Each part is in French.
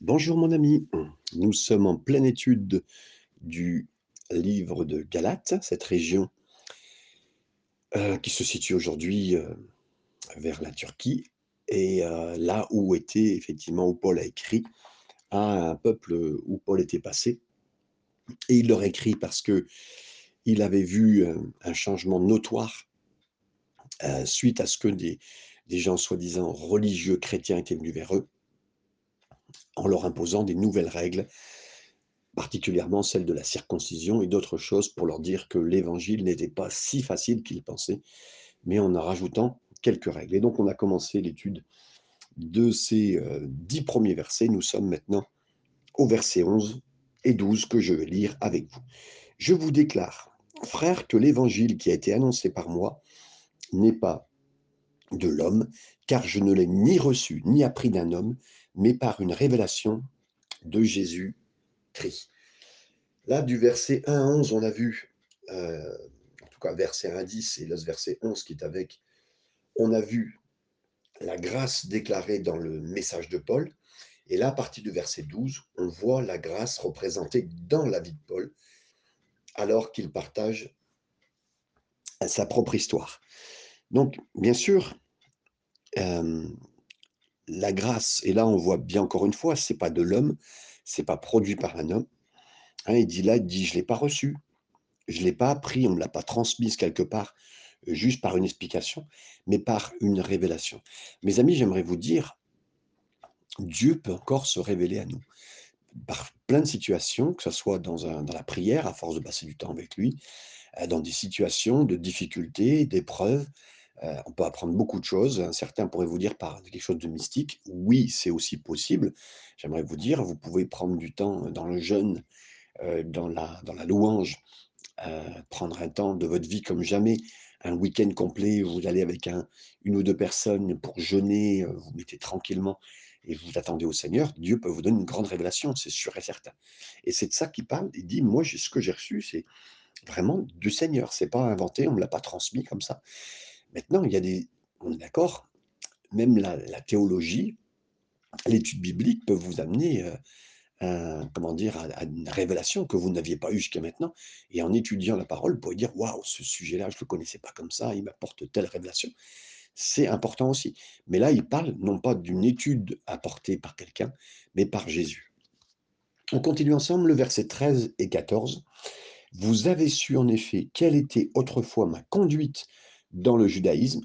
Bonjour mon ami, nous sommes en pleine étude du livre de Galates, cette région qui se situe aujourd'hui vers la Turquie, et là où était effectivement, où Paul a écrit à un peuple où Paul était passé. Et il leur écrit parce qu'il avait vu un changement notoire suite à ce que des gens soi-disant religieux chrétiens étaient venus vers eux, en leur imposant des nouvelles règles, particulièrement celle de la circoncision et d'autres choses, pour leur dire que l'évangile n'était pas si facile qu'ils pensaient, mais en rajoutant quelques règles. Et donc on a commencé l'étude de ces 10 premiers versets. Nous sommes maintenant au verset 11 et 12 que je vais lire avec vous. « Je vous déclare, frères, que l'évangile qui a été annoncé par moi n'est pas de l'homme, car je ne l'ai ni reçu ni appris d'un homme, mais par une révélation de Jésus-Christ. » Là, du verset 1 à 11, on a vu, en tout cas verset 1 à 10 et le verset 11 qui est avec, on a vu la grâce déclarée dans le message de Paul. Et là, à partir du verset 12, on voit la grâce représentée dans la vie de Paul, alors qu'il partage sa propre histoire. Donc, bien sûr, la grâce, et là on voit bien encore une fois, ce n'est pas de l'homme, ce n'est pas produit par un homme. Hein, il dit, je ne l'ai pas reçu, je ne l'ai pas appris, on ne me l'a pas transmise quelque part, juste par une explication, mais par une révélation. Mes amis, j'aimerais vous dire, Dieu peut encore se révéler à nous, par plein de situations, que ce soit dans la prière, à force de passer du temps avec lui, dans des situations de difficultés, d'épreuves. On peut apprendre beaucoup de choses. Certains pourraient vous dire par quelque chose de mystique. Oui, c'est aussi possible. J'aimerais vous dire, vous pouvez prendre du temps dans le jeûne, dans la louange, prendre un temps de votre vie comme jamais, un week-end complet, vous allez avec une ou deux personnes pour jeûner, vous mettez tranquillement et vous attendez au Seigneur. Dieu peut vous donner une grande révélation, c'est sûr et certain. Et c'est de ça qu'il parle. Il dit, moi, ce que j'ai reçu, c'est vraiment du Seigneur. Ce n'est pas inventé, on ne me l'a pas transmis comme ça. Maintenant, on est d'accord, même la théologie, l'étude biblique peut vous amener à une révélation que vous n'aviez pas eue jusqu'à maintenant. Et en étudiant la parole, vous pouvez dire « Waouh, ce sujet-là, je ne le connaissais pas comme ça, il m'apporte telle révélation ». C'est important aussi. Mais là, il parle non pas d'une étude apportée par quelqu'un, mais par Jésus. On continue ensemble, le verset 13 et 14. « Vous avez su en effet quelle était autrefois ma conduite dans le judaïsme,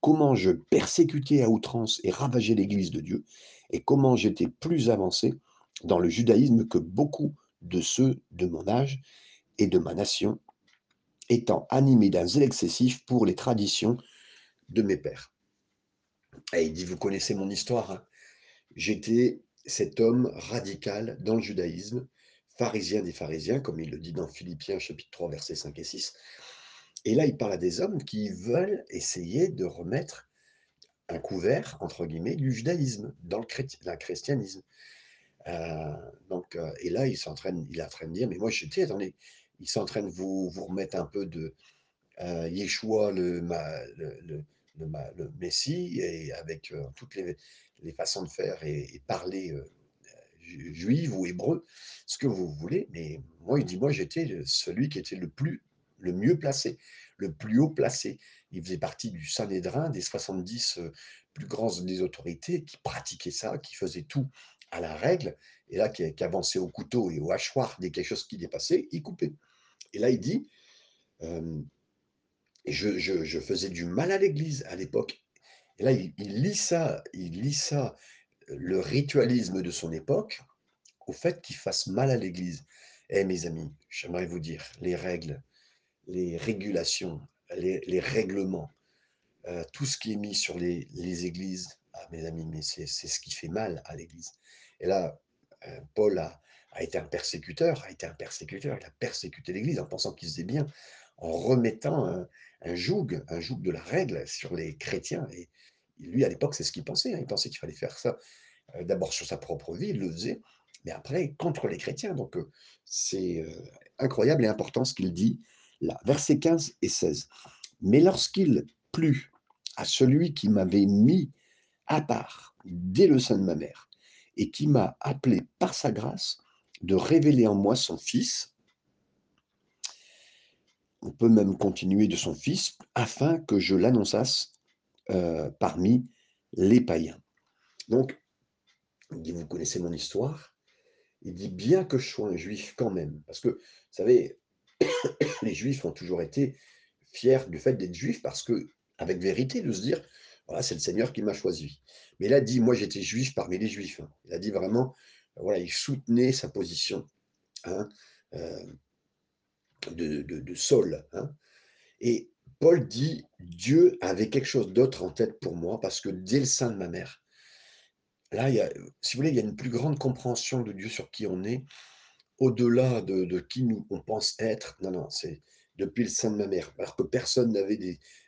comment je persécutais à outrance et ravageais l'Église de Dieu, et comment j'étais plus avancé dans le judaïsme que beaucoup de ceux de mon âge et de ma nation, étant animé d'un zèle excessif pour les traditions de mes pères. » Et il dit, vous connaissez mon histoire, hein ? J'étais cet homme radical dans le judaïsme, pharisien des pharisiens, comme il le dit dans Philippiens chapitre 3, versets 5 et 6, Et là, il parle à des hommes qui veulent essayer de remettre un couvert, entre guillemets, du judaïsme dans le christianisme. Et là, il est en train de dire, mais moi, attendez, il s'entraîne vous remettre un peu de Yeshua, le Messie, et avec toutes les façons de faire et parler juive ou hébreu, ce que vous voulez. Mais moi, il dit, moi, j'étais celui qui était le mieux placé, le plus haut placé. Il faisait partie du Sanhédrin, des 70 plus grandes des autorités qui pratiquaient ça, qui faisaient tout à la règle, et là, qui avançaient au couteau et au hachoir dès quelque chose qui dépassait, il coupait. Et là, il dit, je faisais du mal à l'Église à l'époque. Et là, il lit ça, le ritualisme de son époque, au fait qu'il fasse mal à l'Église. Eh, mes amis, j'aimerais vous dire, les règles, les régulations, les règlements, tout ce qui est mis sur les églises, mes amis, mais c'est ce qui fait mal à l'église. Et là, Paul a été un persécuteur, il a persécuté l'église en pensant qu'il faisait bien, en remettant un joug de la règle sur les chrétiens. Et lui, à l'époque, c'est ce qu'il pensait, hein, il pensait qu'il fallait faire ça d'abord sur sa propre vie, il le faisait, mais après, contre les chrétiens. Donc, c'est incroyable et important ce qu'il dit. Là, versets 15 et 16. « Mais lorsqu'il plut à celui qui m'avait mis à part dès le sein de ma mère et qui m'a appelé par sa grâce de révéler en moi son Fils. On peut même continuer de son Fils, afin que je l'annonçasse parmi les païens. Donc, il dit, vous connaissez mon histoire. Il dit, bien que je sois un juif quand même, parce que, vous savez, les juifs ont toujours été fiers du fait d'être juifs, parce que, avec vérité, de se dire, voilà, c'est le Seigneur qui m'a choisi. Mais là, il dit, moi j'étais juif parmi les juifs. Hein. Il a dit vraiment, voilà, il soutenait sa position, hein, de Saul. Hein. Et Paul dit, Dieu avait quelque chose d'autre en tête pour moi, parce que dès le sein de ma mère, là, il y a, si vous voulez, il y a une plus grande compréhension de Dieu sur qui on est, au-delà de qui nous, on pense être. Non, non, c'est depuis le sein de ma mère, alors que personne n'avait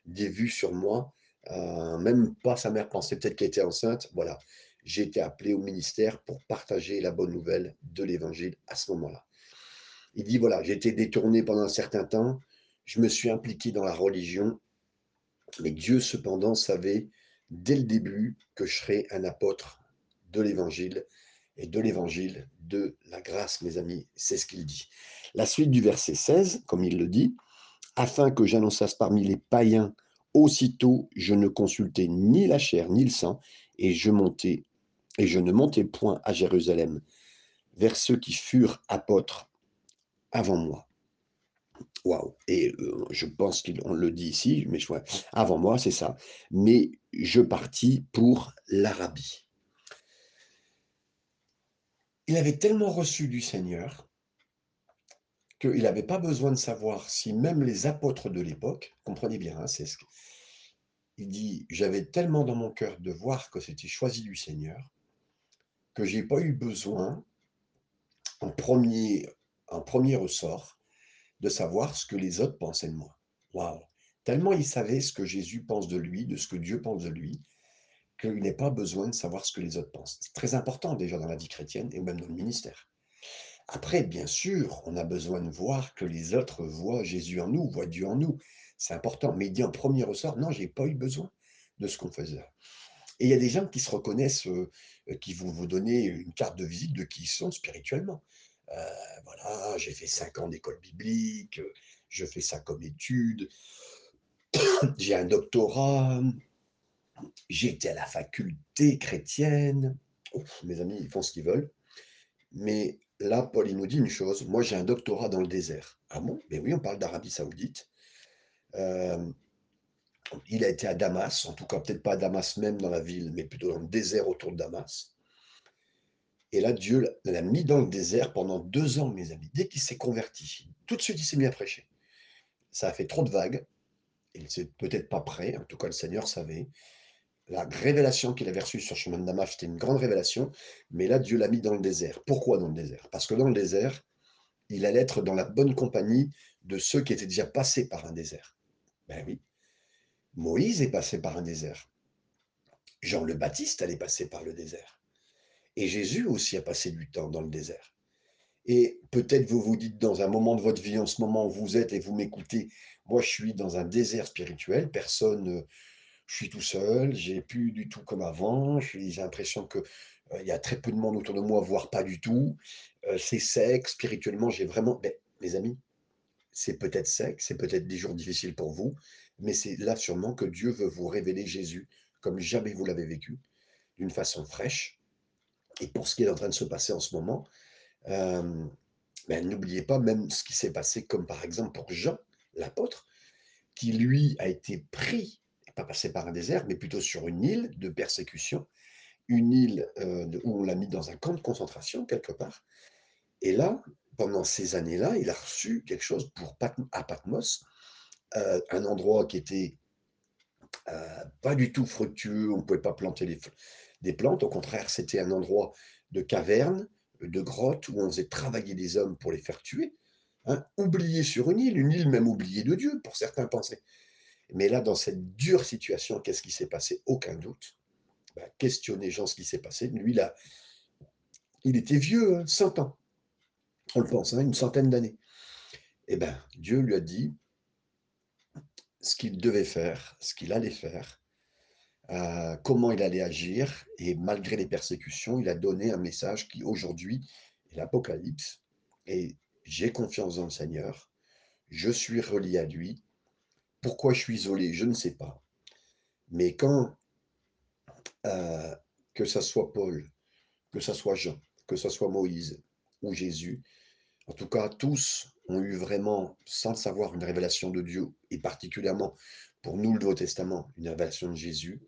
des vues sur moi, même pas sa mère pensait peut-être qu'elle était enceinte. Voilà, j'ai été appelé au ministère pour partager la bonne nouvelle de l'évangile à ce moment-là. Il dit, voilà, j'ai été détourné pendant un certain temps, je me suis impliqué dans la religion, mais Dieu cependant savait dès le début que je serais un apôtre de l'évangile et de l'évangile de la grâce, mes amis, c'est ce qu'il dit. La suite du verset 16, comme il le dit, « Afin que j'annonçasse parmi les païens, aussitôt je ne consultais ni la chair ni le sang, et je ne montais point à Jérusalem, vers ceux qui furent apôtres avant moi. » Waouh. Et je pense qu'on le dit ici, mais je vois, avant moi, c'est ça. « Mais je partis pour l'Arabie. » Il avait tellement reçu du Seigneur qu'il n'avait pas besoin de savoir si même les apôtres de l'époque, comprenez bien, hein, c'est ce qu'il dit, j'avais tellement dans mon cœur de voir que c'était choisi du Seigneur que je n'ai pas eu besoin, en premier ressort, de savoir ce que les autres pensaient de moi. Waouh! Tellement il savait ce que Jésus pense de lui, de ce que Dieu pense de lui, qu'il n'est pas besoin de savoir ce que les autres pensent. C'est très important déjà dans la vie chrétienne et même dans le ministère. Après, bien sûr, on a besoin de voir que les autres voient Jésus en nous, voient Dieu en nous. C'est important. Mais il dit en premier ressort, non, je n'ai pas eu besoin de ce qu'on faisait. Et il y a des gens qui se reconnaissent, qui vont vous donner une carte de visite de qui ils sont spirituellement. Voilà, j'ai fait 5 ans d'école biblique, je fais ça comme étude, j'ai un doctorat, j'étais à la faculté chrétienne. Ouf, mes amis, ils font ce qu'ils veulent. Mais là, Paul, il nous dit une chose. Moi, j'ai un doctorat dans le désert. Ah bon? Mais oui, on parle d'Arabie Saoudite. Il a été à Damas, en tout cas, peut-être pas à Damas même dans la ville, mais plutôt dans le désert autour de Damas. Et là, Dieu l'a mis dans le désert pendant 2 ans, mes amis. Dès qu'il s'est converti, tout de suite, il s'est mis à prêcher. Ça a fait trop de vagues. Il n'était peut-être pas prêt. En tout cas, le Seigneur savait. La révélation qu'il avait reçue sur le chemin de Damas, c'était une grande révélation, mais là, Dieu l'a mis dans le désert. Pourquoi dans le désert? Parce que dans le désert, il allait être dans la bonne compagnie de ceux qui étaient déjà passés par un désert. Ben oui, Moïse est passé par un désert. Jean le Baptiste allait passer par le désert. Et Jésus aussi a passé du temps dans le désert. Et peut-être vous vous dites dans un moment de votre vie, en ce moment où vous êtes et vous m'écoutez, moi je suis dans un désert spirituel, personne... Je suis tout seul, j'ai plus du tout comme avant, j'ai l'impression qu'il y a très peu de monde autour de moi, voire pas du tout. C'est sec, spirituellement, j'ai vraiment... Ben, mes amis, c'est peut-être sec, c'est peut-être des jours difficiles pour vous, mais c'est là sûrement que Dieu veut vous révéler Jésus, comme jamais vous l'avez vécu, d'une façon fraîche. Et pour ce qui est en train de se passer en ce moment, ben, n'oubliez pas même ce qui s'est passé, comme par exemple pour Jean, l'apôtre, qui lui a été pris, pas passé par un désert, mais plutôt sur une île de persécution, une île où on l'a mis dans un camp de concentration, quelque part. Et là, pendant ces années-là, il a reçu quelque chose pour à Patmos, un endroit qui était pas du tout fructueux, on ne pouvait pas planter des plantes, au contraire, c'était un endroit de caverne, de grotte, où on faisait travailler des hommes pour les faire tuer, hein, oubliés sur une île même oubliée de Dieu, pour certains pensaient. Mais là, dans cette dure situation, qu'est-ce qui s'est passé? Aucun doute. Ben, questionnez Jean ce qui s'est passé. Lui, là, il était vieux, hein, 100 ans. On le pense, hein, une centaine d'années. Eh bien, Dieu lui a dit ce qu'il devait faire, ce qu'il allait faire. comment il allait agir, et malgré les persécutions, il a donné un message qui aujourd'hui est l'Apocalypse, et j'ai confiance dans le Seigneur, je suis relié à lui, pourquoi je suis isolé, je ne sais pas, mais quand, que ça soit Paul, que ça soit Jean, que ça soit Moïse ou Jésus, en tout cas tous ont eu vraiment, sans le savoir, une révélation de Dieu, et particulièrement pour nous, le Nouveau Testament, une révélation de Jésus.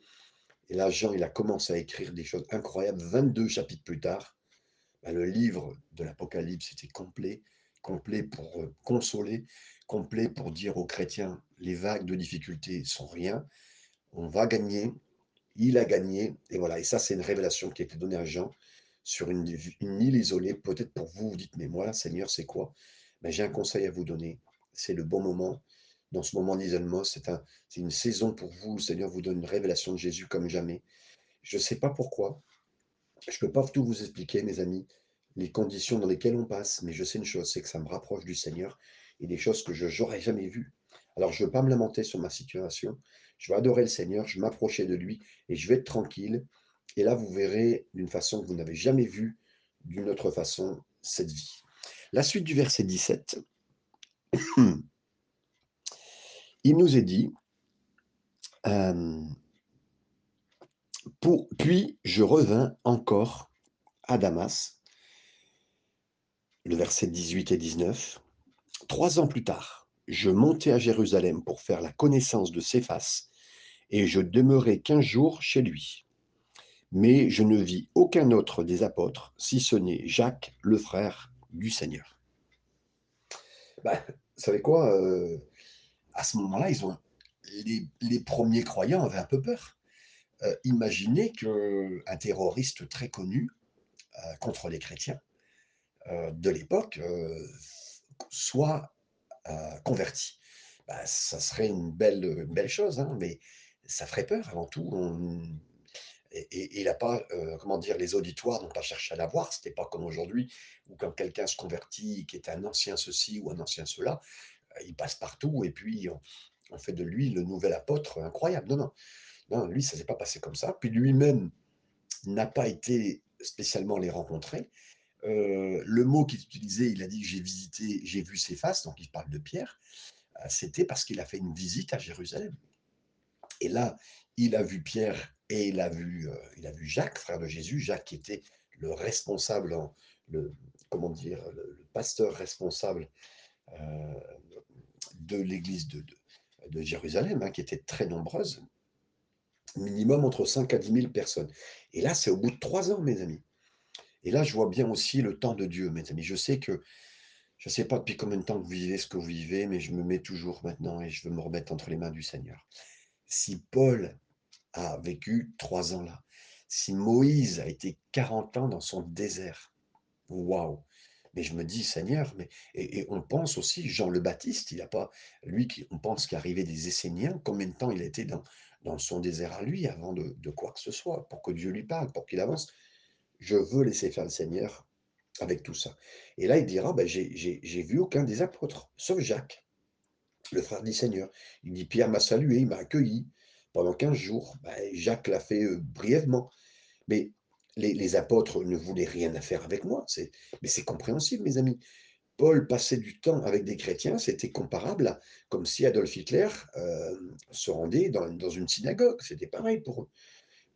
Et là, Jean, il a commencé à écrire des choses incroyables. 22 chapitres plus tard, le livre de l'Apocalypse était complet, complet pour consoler, complet pour dire aux chrétiens, les vagues de difficultés sont rien, on va gagner, il a gagné, et voilà. Et ça, c'est une révélation qui a été donnée à Jean sur une île isolée. Peut-être pour vous, vous dites, mais moi, Seigneur, c'est quoi? Ben, j'ai un conseil à vous donner, c'est le bon moment. Dans ce moment d'isolement, c'est une saison pour vous. Le Seigneur vous donne une révélation de Jésus comme jamais. Je ne sais pas pourquoi. Je ne peux pas tout vous expliquer, mes amis, les conditions dans lesquelles on passe. Mais je sais une chose, c'est que ça me rapproche du Seigneur et des choses que je n'aurais jamais vues. Alors, je ne veux pas me lamenter sur ma situation. Je vais adorer le Seigneur, je vais m'approcher de lui et je vais être tranquille. Et là, vous verrez d'une façon que vous n'avez jamais vue, d'une autre façon, cette vie. La suite du verset 17. Il nous est dit, puis je revins encore à Damas, le verset 18 et 19, 3 ans plus tard, je montai à Jérusalem pour faire la connaissance de Céphas, et je demeurai 15 jours chez lui. Mais je ne vis aucun autre des apôtres, si ce n'est Jacques, le frère du Seigneur. Ben, vous savez quoi à ce moment-là, les premiers croyants avaient un peu peur. Imaginez qu'un terroriste très connu contre les chrétiens de l'époque soit converti. Ben, ça serait une belle chose, hein, mais ça ferait peur avant tout. Et il a pas, comment dire, les auditoires n'ont pas cherché à l'avoir. Ce n'était pas comme aujourd'hui, où quand quelqu'un se convertit, qui est un ancien ceci ou un ancien cela, il passe partout et puis on fait de lui le nouvel apôtre incroyable. Non, lui, ça ne s'est pas passé comme ça. Puis lui-même n'a pas été spécialement les rencontrer. Le mot qu'il utilisait, il a dit « j'ai visité, j'ai vu Céphas », donc il parle de Pierre. C'était parce qu'il a fait une visite à Jérusalem. Et là, il a vu Pierre et il a vu Jacques, frère de Jésus. Jacques qui était le responsable, le pasteur responsable de l'église de Jérusalem, hein, qui était très nombreuse, minimum entre 5 à 10 000 personnes. Et là, c'est au bout de 3 ans, mes amis. Et là, je vois bien aussi le temps de Dieu, mes amis. Je sais que, je ne sais pas depuis combien de temps vous vivez ce que vous vivez, mais je me mets toujours maintenant et je veux me remettre entre les mains du Seigneur. Si Paul a vécu 3 ans là, si Moïse a été 40 ans dans son désert, waouh! Mais je me dis, Seigneur, mais et on pense aussi, Jean le Baptiste, il n'a pas, lui, on pense qu'il arrivait des Esséniens, combien de temps il a été dans son désert à lui, avant de quoi que ce soit, pour que Dieu lui parle, pour qu'il avance. Je veux laisser faire le Seigneur avec tout ça. Et là, il dira, ben, j'ai vu aucun des apôtres, sauf Jacques, le frère du Seigneur. Il dit, Pierre m'a salué, il m'a accueilli pendant 15 jours. Ben, Jacques l'a fait brièvement, mais les apôtres ne voulaient rien à faire avec moi, mais c'est compréhensible, mes amis. Paul passait du temps avec des chrétiens, c'était comparable à comme si Adolf Hitler se rendait dans une synagogue, c'était pareil pour eux.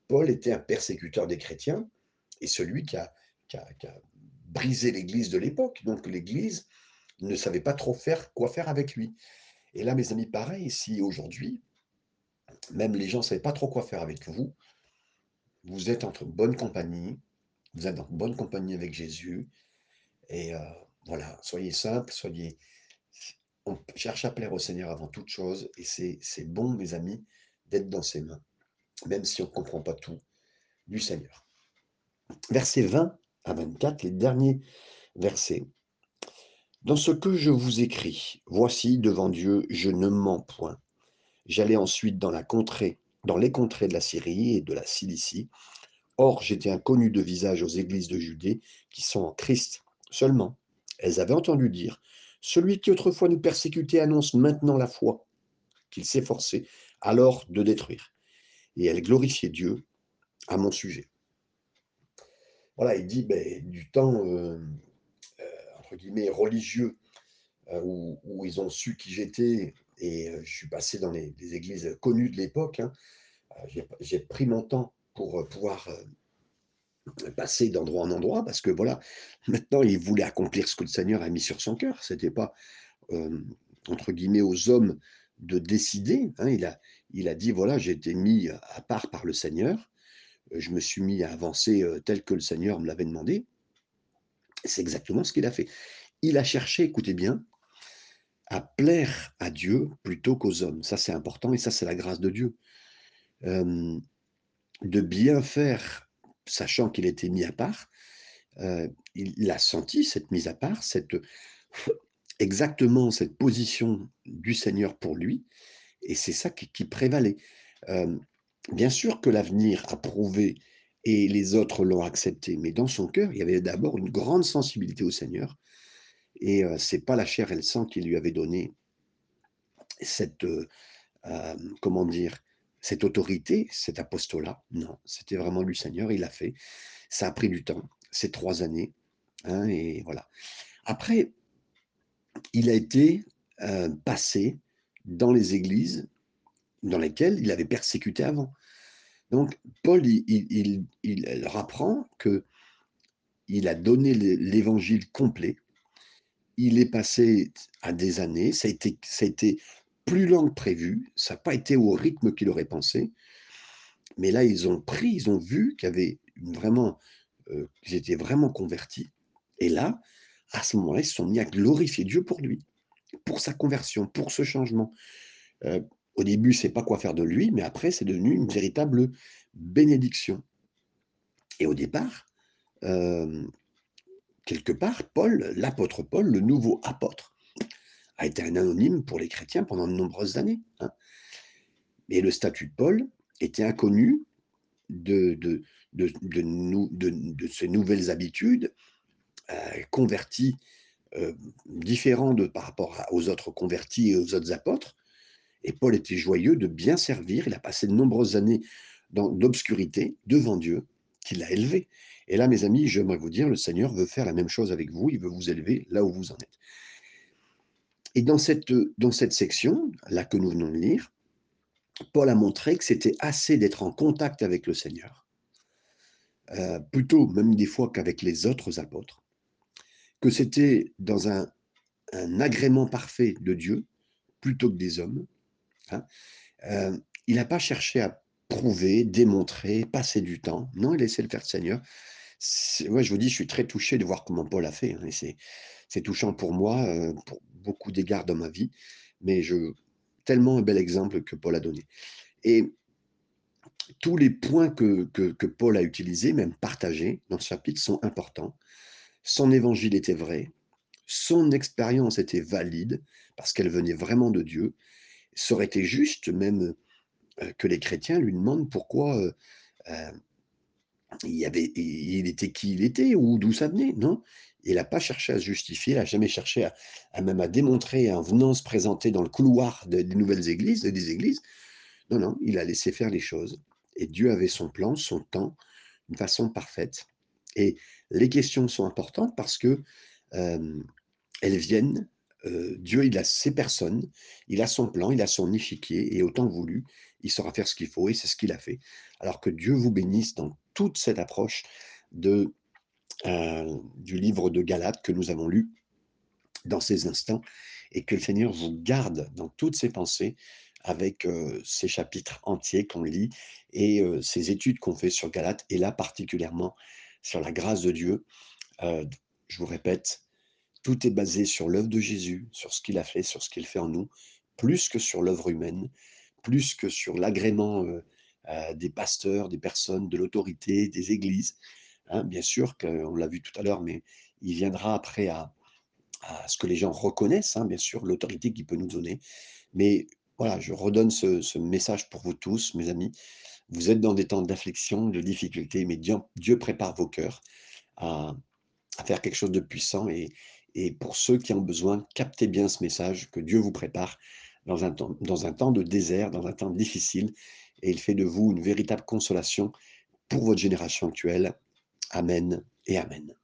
Paul était un persécuteur des chrétiens et celui qui a brisé l'église de l'époque, donc l'église ne savait pas trop quoi faire avec lui. Et là, mes amis, pareil, si aujourd'hui, même les gens ne savaient pas trop quoi faire avec vous, vous êtes entre bonne compagnie, vous êtes en bonne compagnie avec Jésus, et voilà, soyez simples, on cherche à plaire au Seigneur avant toute chose, et c'est bon, mes amis, d'être dans ses mains, même si on ne comprend pas tout du Seigneur. Versets 20 à 24, les derniers versets. « Dans ce que je vous écris, voici devant Dieu, je ne mens point. J'allais ensuite dans les contrées de la Syrie et de la Cilicie. Or, j'étais inconnu de visage aux églises de Judée qui sont en Christ. Seulement, elles avaient entendu dire, celui qui autrefois nous persécutait annonce maintenant la foi qu'il s'efforçait alors de détruire. et elle glorifiait Dieu à mon sujet. Voilà, il dit ben, du temps, entre guillemets, religieux, où ils ont su qui j'étais, et je suis passé dans les églises connues de l'époque, hein. J'ai pris mon temps pour pouvoir passer d'endroit en endroit, parce que voilà, maintenant il voulait accomplir ce que le Seigneur a mis sur son cœur, c'était pas entre guillemets aux hommes de décider, hein. Il a dit voilà, j'ai été mis à part par le Seigneur, je me suis mis à avancer tel que le Seigneur me l'avait demandé. C'est exactement ce qu'il a fait. Il a cherché, écoutez bien, à plaire à Dieu plutôt qu'aux hommes. Ça, c'est important, et ça, c'est la grâce de Dieu. De bien faire, sachant qu'il était mis à part, il a senti cette mise à part, exactement cette position du Seigneur pour lui, et c'est ça qui prévalait. Bien sûr que l'avenir a prouvé, et les autres l'ont accepté, mais dans son cœur, il y avait d'abord une grande sensibilité au Seigneur, et ce n'est pas la chair et le sang qui lui avait donné cette, comment dire, cette autorité, cet apostolat. Non, c'était vraiment lui, Seigneur, il l'a fait. Ça a pris du temps, ces 3 années, hein, et voilà. Après, il a été passé dans les églises dans lesquelles il avait persécuté avant. Donc, Paul, il leur apprend qu'il a donné l'évangile complet. Il est passé à des années, ça a été plus lent que prévu, ça n'a pas été au rythme qu'il aurait pensé, mais là ils ont vu qu'ils avaient vraiment, qu'ils étaient vraiment convertis, et là, à ce moment-là, ils se sont mis à glorifier Dieu pour lui, pour sa conversion, pour ce changement. Au début, c'est pas quoi faire de lui, mais après, c'est devenu une véritable bénédiction. Et au départ, quelque part, Paul, l'apôtre Paul, le nouveau apôtre, a été un anonyme pour les chrétiens pendant de nombreuses années, hein. Et le statut de Paul était inconnu de ces nouvelles habitudes, convertis, différents par rapport aux autres convertis et aux autres apôtres. Et Paul était joyeux de bien servir. Il a passé de nombreuses années dans l'obscurité devant Dieu, qui l'a élevé. Et là, mes amis, j'aimerais vous dire, le Seigneur veut faire la même chose avec vous, il veut vous élever là où vous en êtes. Et dans cette section, là que nous venons de lire, Paul a montré que c'était assez d'être en contact avec le Seigneur, plutôt même des fois qu'avec les autres apôtres, que c'était dans un agrément parfait de Dieu, plutôt que des hommes, hein. Il n'a pas cherché à prouver, démontrer, passer du temps. Non, laissez le faire, le Seigneur. Ouais, je vous dis, je suis très touché de voir comment Paul a fait, hein, et c'est touchant pour moi, pour beaucoup d'égards dans ma vie, mais tellement un bel exemple que Paul a donné. Et tous les points que Paul a utilisés, même partagés dans ce chapitre, sont importants. Son évangile était vrai, son expérience était valide, parce qu'elle venait vraiment de Dieu. Ça aurait été juste, même, que les chrétiens lui demandent pourquoi il était qui il était ou d'où ça venait. Non, il n'a pas cherché à se justifier, il n'a jamais cherché à démontrer, en venant se présenter dans le couloir des nouvelles églises, des églises. Non, non, il a laissé faire les choses. Et Dieu avait son plan, son temps, d'une façon parfaite. Et les questions sont importantes parce que elles viennent. Dieu, il a ses personnes, il a son plan, il a son échiquier, et autant voulu, il saura faire ce qu'il faut, et c'est ce qu'il a fait. Alors que Dieu vous bénisse dans toute cette approche du livre de Galates que nous avons lu dans ces instants, et que le Seigneur vous garde dans toutes ses pensées avec ces chapitres entiers qu'on lit et ces études qu'on fait sur Galates, et là particulièrement sur la grâce de Dieu. Je vous répète, tout est basé sur l'œuvre de Jésus, sur ce qu'il a fait, sur ce qu'il fait en nous, plus que sur l'œuvre humaine, plus que sur l'agrément des pasteurs, des personnes, de l'autorité, des églises. Hein, bien sûr qu'on l'a vu tout à l'heure, mais il viendra après à ce que les gens reconnaissent, hein, bien sûr, l'autorité qu'il peut nous donner. Mais voilà, je redonne ce message pour vous tous, mes amis. Vous êtes dans des temps d'affliction, de difficulté, mais Dieu prépare vos cœurs à faire quelque chose de puissant. Et pour ceux qui ont besoin, captez bien ce message que Dieu vous prépare dans un temps de désert, dans un temps difficile, et il fait de vous une véritable consolation pour votre génération actuelle. Amen et Amen.